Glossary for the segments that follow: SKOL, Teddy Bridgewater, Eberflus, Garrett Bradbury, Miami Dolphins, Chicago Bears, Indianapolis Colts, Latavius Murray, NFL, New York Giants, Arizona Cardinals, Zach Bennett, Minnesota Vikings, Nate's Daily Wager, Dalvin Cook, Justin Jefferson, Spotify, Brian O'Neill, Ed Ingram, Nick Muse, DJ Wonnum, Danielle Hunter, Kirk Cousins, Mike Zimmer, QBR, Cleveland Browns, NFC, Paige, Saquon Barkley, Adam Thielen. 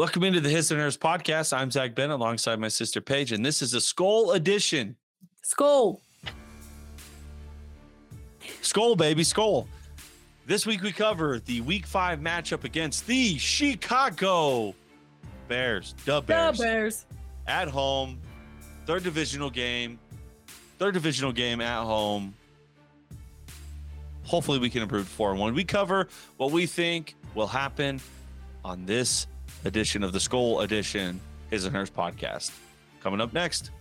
Welcome into the His and Hers podcast. I'm Zach Bennett alongside my sister Paige, and this is a SKOL edition. SKOL. SKOL, baby, SKOL. This week we cover the Week 5 matchup against the Chicago Bears. The Bears. At home. Third divisional game at home. Hopefully we can improve to 4-1. We cover what we think will happen on this edition of the SKOL edition His and Hers podcast. Coming up next.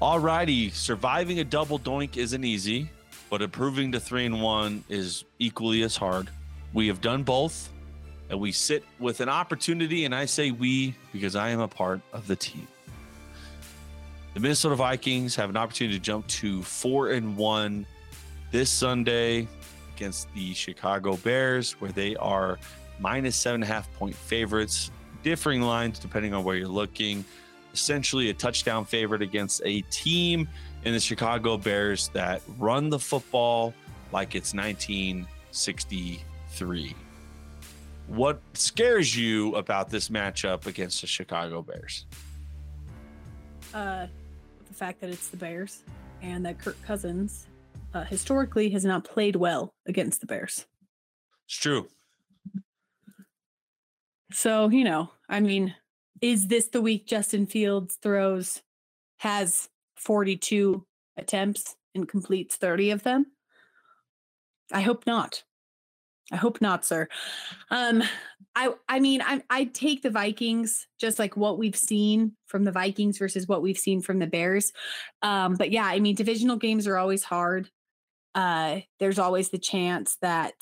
Alrighty, surviving a double doink isn't easy, but improving to 3-1 is equally as hard. We have done both, and we sit with an opportunity, and I say we because I am a part of the team. The Minnesota Vikings have an opportunity to jump to 4-1 this Sunday against the Chicago Bears, where they are -7.5 point favorites, differing lines depending on where you're looking. Essentially a touchdown favorite against a team in the Chicago Bears that run the football like it's 1963. What scares you about this matchup against the Chicago Bears? The fact that it's the Bears and that Kirk Cousins historically has not played well against the Bears. It's true. So, you know, I mean, is this the week Justin Fields has 42 attempts and completes 30 of them? I hope not. I hope not, sir. I mean, I take the Vikings, just like what we've seen from the Vikings versus what we've seen from the Bears. But yeah, I mean, divisional games are always hard. There's always the chance that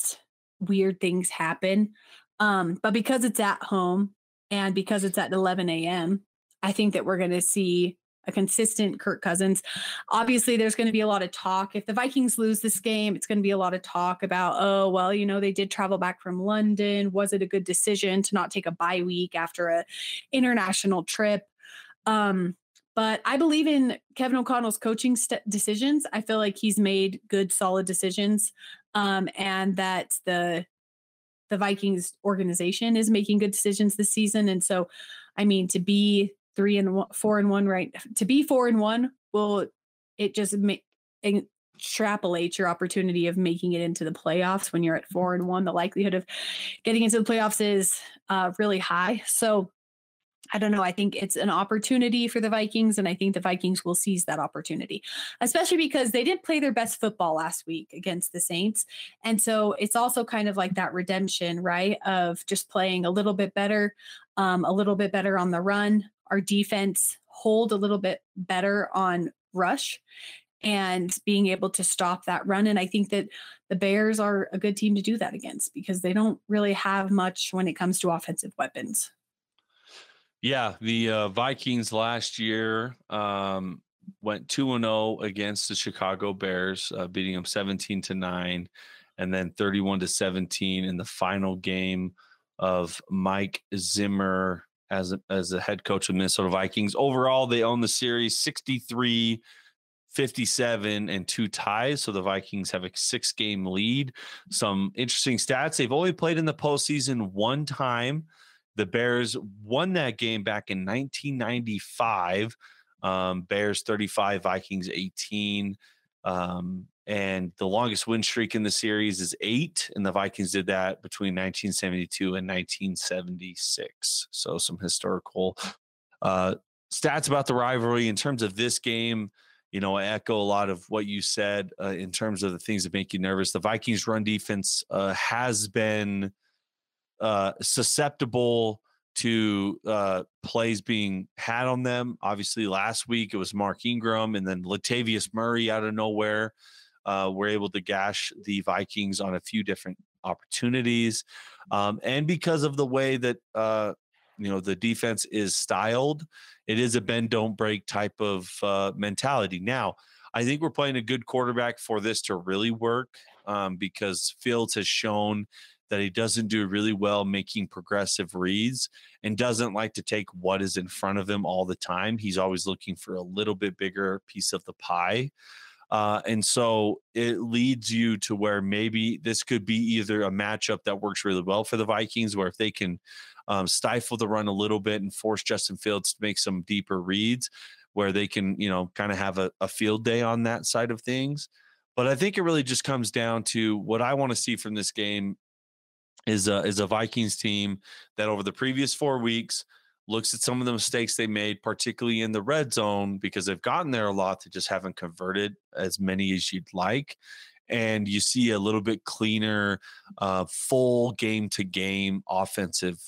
weird things happen. But because it's at home and because it's at 11 a.m., I think that we're going to see a consistent Kirk Cousins. Obviously, there's going to be a lot of talk. If the Vikings lose this game, it's going to be a lot of talk about, oh, well, you know, they did travel back from London. Was it a good decision to not take a bye week after an international trip? But I believe in Kevin O'Connell's coaching decisions. I feel like he's made good, solid decisions, and that the Vikings organization is making good decisions this season. And so, I mean, to be 4-1, right? To be 4-1, will it just extrapolate your opportunity of making it into the playoffs? When you're at 4-1, the likelihood of getting into the playoffs is really high. So I don't know. I think it's an opportunity for the Vikings, and I think the Vikings will seize that opportunity, especially because they didn't play their best football last week against the Saints. And so it's also kind of like that redemption, right? Of just playing a little bit better on the run. Our defense hold a little bit better on rush and being able to stop that run. And I think that the Bears are a good team to do that against because they don't really have much when it comes to offensive weapons. Yeah, the Vikings last year went 2-0 against the Chicago Bears, beating them 17-9 and then 31-17 in the final game of Mike Zimmer as the head coach of Minnesota Vikings. Overall, they own the series 63-57 and 2 ties. So the Vikings have a 6-game lead. Some interesting stats. They've only played in the postseason one time. The Bears won that game back in 1995. Bears 35, Vikings 18. And the longest win streak in the series is 8, and the Vikings did that between 1972 and 1976. So some historical stats about the rivalry. In terms of this game, you know, I echo a lot of what you said in terms of the things that make you nervous. The Vikings' run defense has been susceptible to plays being had on them. Obviously, last week it was Mark Ingram and then Latavius Murray out of nowhere. We're able to gash the Vikings on a few different opportunities. And because of the way that, you know, the defense is styled, it is a bend, don't break type of mentality. Now, I think we're playing a good quarterback for this to really work because Fields has shown that he doesn't do really well making progressive reads and doesn't like to take what is in front of him all the time. He's always looking for a little bit bigger piece of the pie. And so it leads you to where maybe this could be either a matchup that works really well for the Vikings, where if they can stifle the run a little bit and force Justin Fields to make some deeper reads, where they can, you know, kind of have a field day on that side of things. But I think it really just comes down to what I want to see from this game is a Vikings team that over the previous 4 weeks looks at some of the mistakes they made, particularly in the red zone, because they've gotten there a lot. They just haven't converted as many as you'd like. And you see a little bit cleaner, full game-to-game offensive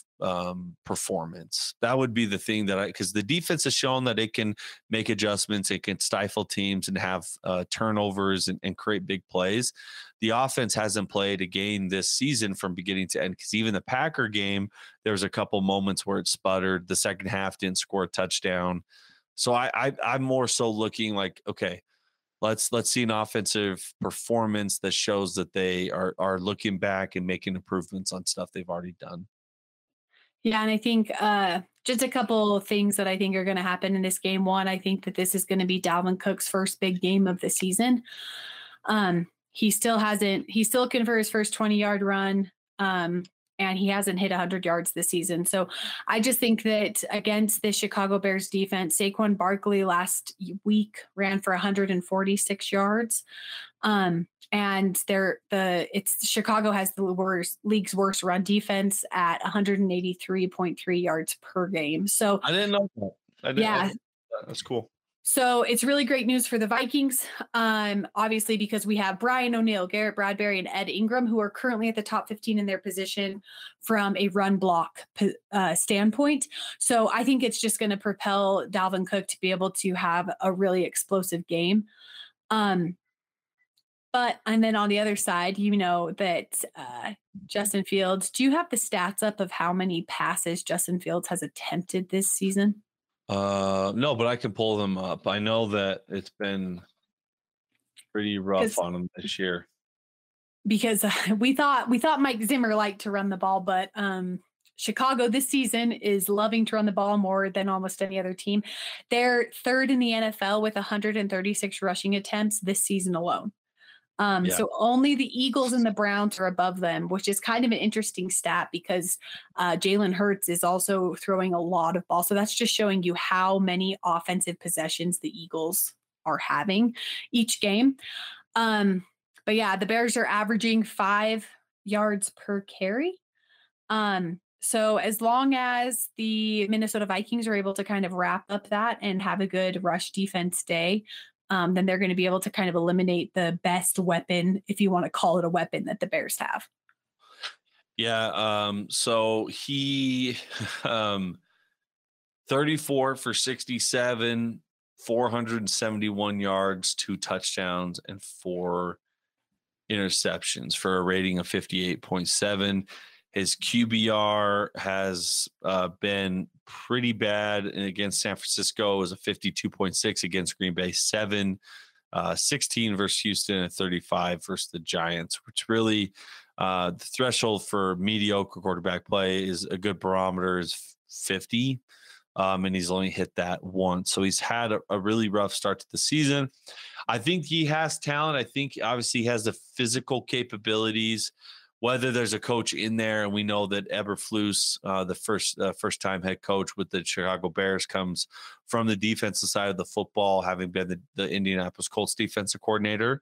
performance. That would be the thing that because the defense has shown that it can make adjustments, it can stifle teams and have turnovers and create big plays. The offense hasn't played a game this season from beginning to end, because even the Packer game, there was a couple moments where it sputtered. The second half didn't score a touchdown. So I'm more so looking like, okay, let's see an offensive performance that shows that they are looking back and making improvements on stuff they've already done. Yeah, and I think just a couple of things that I think are going to happen in this game. One, I think that this is going to be Dalvin Cook's first big game of the season. He still converted his first 20-yard run, and he hasn't hit 100 yards this season. So I just think that against the Chicago Bears defense, Saquon Barkley last week ran for 146 yards. And Chicago has the league's worst run defense at 183.3 yards per game. So I didn't know that. Yeah. That's cool. So it's really great news for the Vikings, obviously, because we have Brian O'Neill, Garrett Bradbury, and Ed Ingram, who are currently at the top 15 in their position from a run block standpoint. So I think it's just going to propel Dalvin Cook to be able to have a really explosive game. And then on the other side, you know that Justin Fields, do you have the stats up of how many passes Justin Fields has attempted this season? No, but I can pull them up. I know that it's been pretty rough on him this year, because we thought Mike Zimmer liked to run the ball, but Chicago this season is loving to run the ball more than almost any other team. They're third in the NFL with 136 rushing attempts this season alone. So only the Eagles and the Browns are above them, which is kind of an interesting stat, because Jalen Hurts is also throwing a lot of ball. So that's just showing you how many offensive possessions the Eagles are having each game. But yeah, the Bears are averaging 5 yards per carry. So as long as the Minnesota Vikings are able to kind of wrap up that and have a good rush defense day, then they're going to be able to kind of eliminate the best weapon, if you want to call it a weapon, that the Bears have. Yeah. So he 34 for 67, 471 yards, 2 touchdowns, and 4 interceptions for a rating of 58.7. His QBR has been pretty bad, and against San Francisco it was a 52.6, against Green Bay 7, 16 versus Houston, and 35 versus the Giants, which really the threshold for mediocre quarterback play is a good barometer is 50, and he's only hit that once. So he's had a really rough start to the season. I think he has talent. I think obviously he has the physical capabilities. Whether there's a coach in there, and we know that Eberflus, the first-time head coach with the Chicago Bears, comes from the defensive side of the football, having been the Indianapolis Colts defensive coordinator.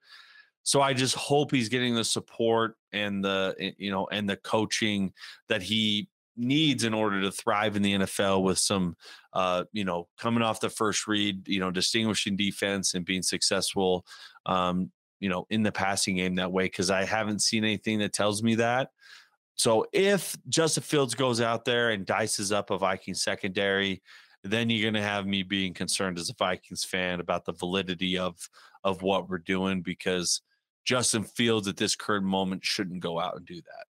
So I just hope he's getting the support and the coaching that he needs in order to thrive in the NFL, with some coming off the first read, distinguishing defense and being successful. In the passing game that way, because I haven't seen anything that tells me that. So if Justin Fields goes out there and dices up a Viking secondary, then you're going to have me being concerned as a Vikings fan about the validity of what we're doing, because Justin Fields at this current moment shouldn't go out and do that.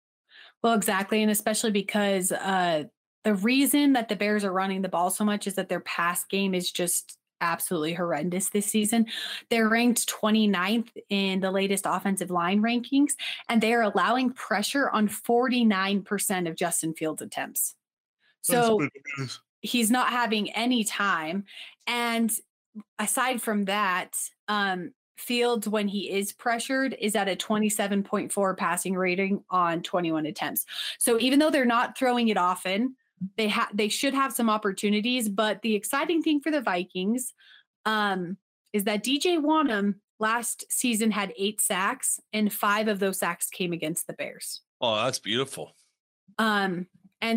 Well, exactly, and especially because the reason that the Bears are running the ball so much is that their pass game is just absolutely horrendous this season. They're ranked 29th in the latest offensive line rankings, and they are allowing pressure on 49% of Justin Fields' attempts. So he's not having any time. And aside from that, Fields, when he is pressured, is at a 27.4 passing rating on 21 attempts. So even though they're not throwing it often, they should have some opportunities. But the exciting thing for the Vikings is that DJ Wonnum last season had 8 sacks, and 5 of those sacks came against the Bears. Oh, that's beautiful. And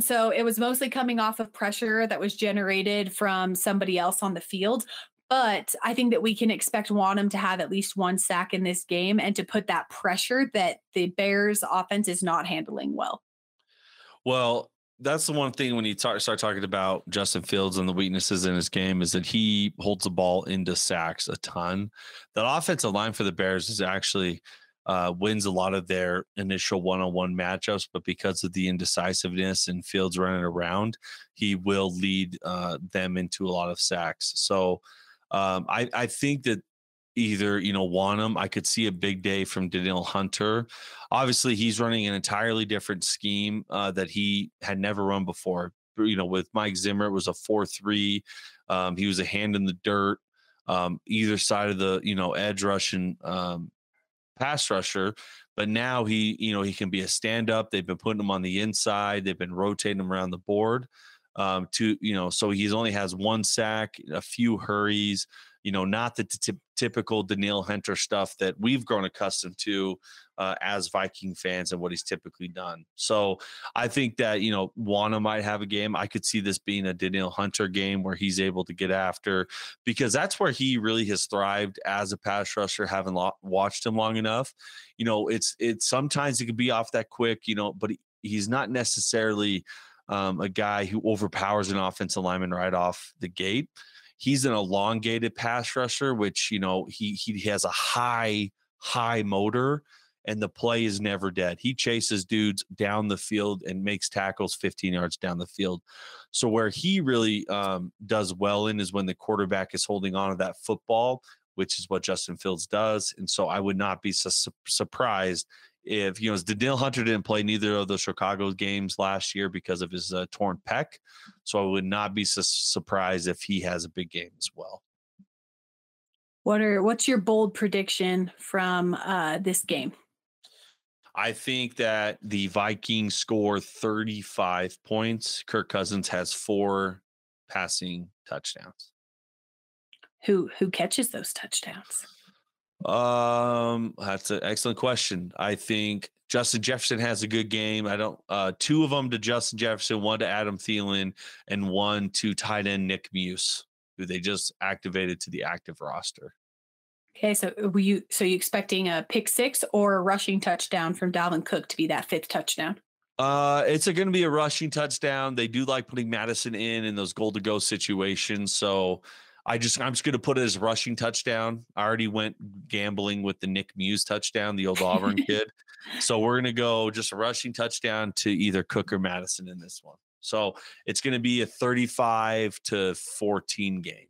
so it was mostly coming off of pressure that was generated from somebody else on the field. But I think that we can expect Wonnum to have at least 1 sack in this game and to put that pressure that the Bears offense is not handling well. Well, that's the one thing when you start talking about Justin Fields and the weaknesses in his game is that he holds the ball into sacks a ton. That offensive line for the Bears is actually wins a lot of their initial one-on-one matchups, but because of the indecisiveness and Fields running around, he will lead them into a lot of sacks. So I think that either, Wonnum, I could see a big day from Danielle Hunter. Obviously, he's running an entirely different scheme that he had never run before. With Mike Zimmer, it was a 4-3. He was a hand in the dirt, either side of the, edge rush and pass rusher. But now he can be a stand-up. They've been putting him on the inside. They've been rotating him around the board. So he's only has 1 sack, a few hurries, not the typical Danielle Hunter stuff that we've grown accustomed to as Viking fans and what he's typically done. So I think that, Wonnum might have a game. I could see this being a Danielle Hunter game where he's able to get after, because that's where he really has thrived as a pass rusher, having watched him long enough. It's sometimes it could be off that quick, but he's not necessarily a guy who overpowers an offensive lineman right off the gate. He's an elongated pass rusher, which, he has a high motor, and the play is never dead. He chases dudes down the field and makes tackles 15 yards down the field. So where he really does well in is when the quarterback is holding on to that football, which is what Justin Fields does. And so I would not be surprised if, Danielle Hunter didn't play neither of the Chicago games last year because of his torn pec. So I would not be surprised if he has a big game as well. What's your bold prediction from this game? I think that the Vikings score 35 points. Kirk Cousins has 4 passing touchdowns. Who catches those touchdowns? That's an excellent question. I think Justin Jefferson has a good game. 2 of them to Justin Jefferson, 1 to Adam Thielen, and 1 to tight end Nick Muse, who they just activated to the active roster. Okay, so you expecting a pick 6 or a rushing touchdown from Dalvin Cook to be that 5th touchdown? It's going to be a rushing touchdown. They do like putting Madison in those goal-to-go situations, so I'm just going to put it as rushing touchdown. I already went gambling with the Nick Muse touchdown, the old Auburn kid. So we're going to go just a rushing touchdown to either Cook or Madison in this one. So it's going to be a 35-14 game.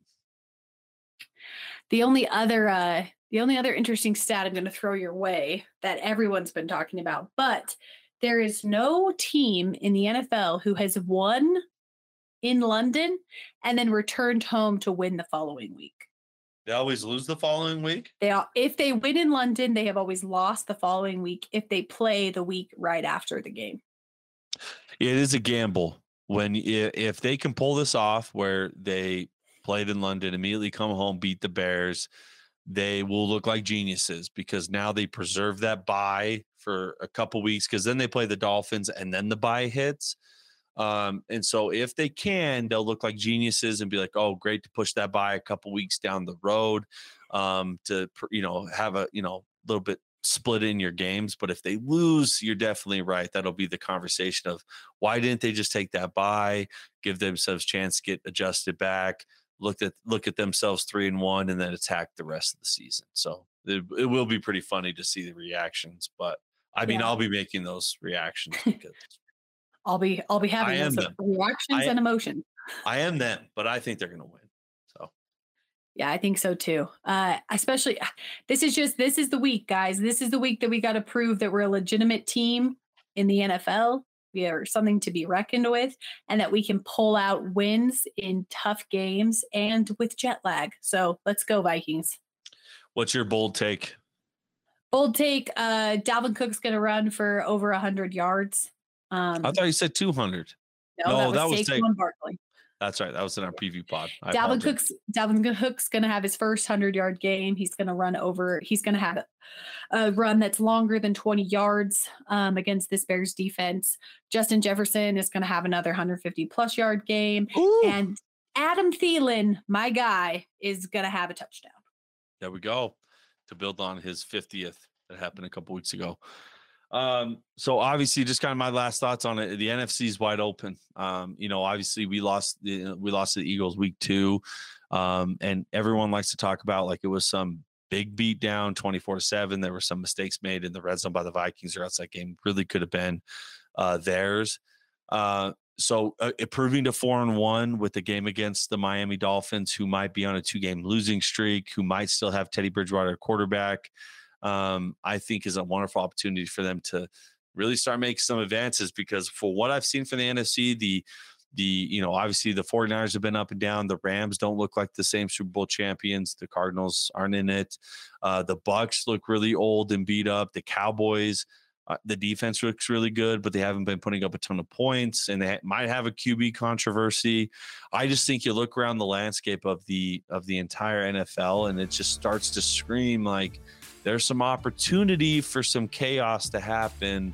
The only other interesting stat I'm going to throw your way that everyone's been talking about, but there is no team in the NFL who has won in London and then returned home to win the following week. They always lose the following week? If they win in London, they have always lost the following week if they play the week right after the game. It is a gamble. If they can pull this off where they played in London, immediately come home, beat the Bears, they will look like geniuses, because now they preserve that bye for a couple weeks, because then they play the Dolphins and then the bye hits. And so if they can, they'll look like geniuses and be like, oh, great to push that by a couple weeks down the road, to, have a, little bit split in your games. But if they lose, you're definitely right. That'll be the conversation of why didn't they just take that by, give themselves a chance to get adjusted back, look at themselves 3-1 and then attack the rest of the season. So it will be pretty funny to see the reactions, but I mean, yeah. I'll be making those reactions because I'll be having reactions and emotions. I am them, but I think they're going to win. So, yeah, I think so too. Especially, this is the week, guys. This is the week that we got to prove that we're a legitimate team in the NFL. We are something to be reckoned with, and that we can pull out wins in tough games and with jet lag. So let's go, Vikings. What's your bold take? Bold take, Dalvin Cook's going to run for over 100 yards. I thought you said 200. No, that was Saquon Barkley. That's right. That was in our preview pod. Dalvin Cook's going to have his first 100-yard game. He's going to run over. He's going to have a run that's longer than 20 yards against this Bears defense. Justin Jefferson is going to have another 150-plus yard game. Ooh. And Adam Thielen, my guy, is going to have a touchdown. There we go. To build on his 50th that happened a couple weeks ago. So obviously just kind of my last thoughts on it. The NFC is wide open. Obviously we lost to the Eagles week 2. And everyone likes to talk about like it was some big beat down 24-7. There were some mistakes made in the red zone by the Vikings or else that game really could have been theirs. So improving to 4-1 with the game against the Miami Dolphins, who might be on a 2-game losing streak, who might still have Teddy Bridgewater quarterback. I think is a wonderful opportunity for them to really start making some advances, because for what I've seen from the NFC, obviously the 49ers have been up and down. The Rams don't look like the same Super Bowl champions. The Cardinals aren't in it. The Bucks look really old and beat up. The Cowboys, the defense looks really good, but they haven't been putting up a ton of points, and they might have a QB controversy. I just think you look around the landscape of the entire NFL, and it just starts to scream like, there's some opportunity for some chaos to happen,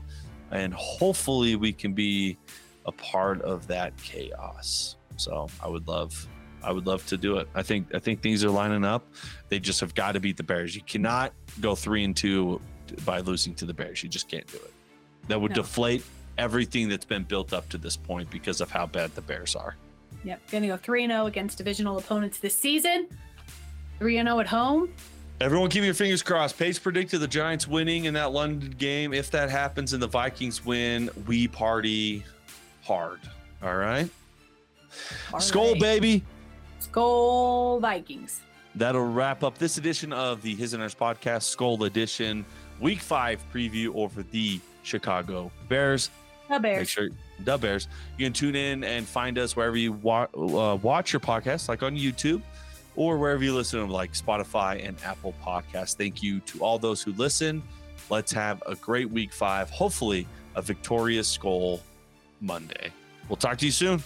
and hopefully we can be a part of that chaos. So I would love to do it. I think things are lining up. They just have got to beat the Bears. You cannot go 3-2 by losing to the Bears. You just can't do it. That would deflate everything that's been built up to this point because of how bad the Bears are. Yep. Going to go 3-0 against divisional opponents this season. 3-0 at home. Everyone keep your fingers crossed. Paige predicted the Giants winning in that London game. If that happens and the Vikings win, we party hard. All right? SKOL, baby. SKOL, Vikings. That'll wrap up this edition of the His and Hers podcast, SKOL edition, week 5 preview over the Chicago Bears. The Bears. You can tune in and find us wherever you watch your podcast, like on YouTube, or wherever you listen to, like Spotify and Apple Podcasts. Thank you to all those who listen. Let's have a great week 5. Hopefully a victorious SKOL Monday. We'll talk to you soon.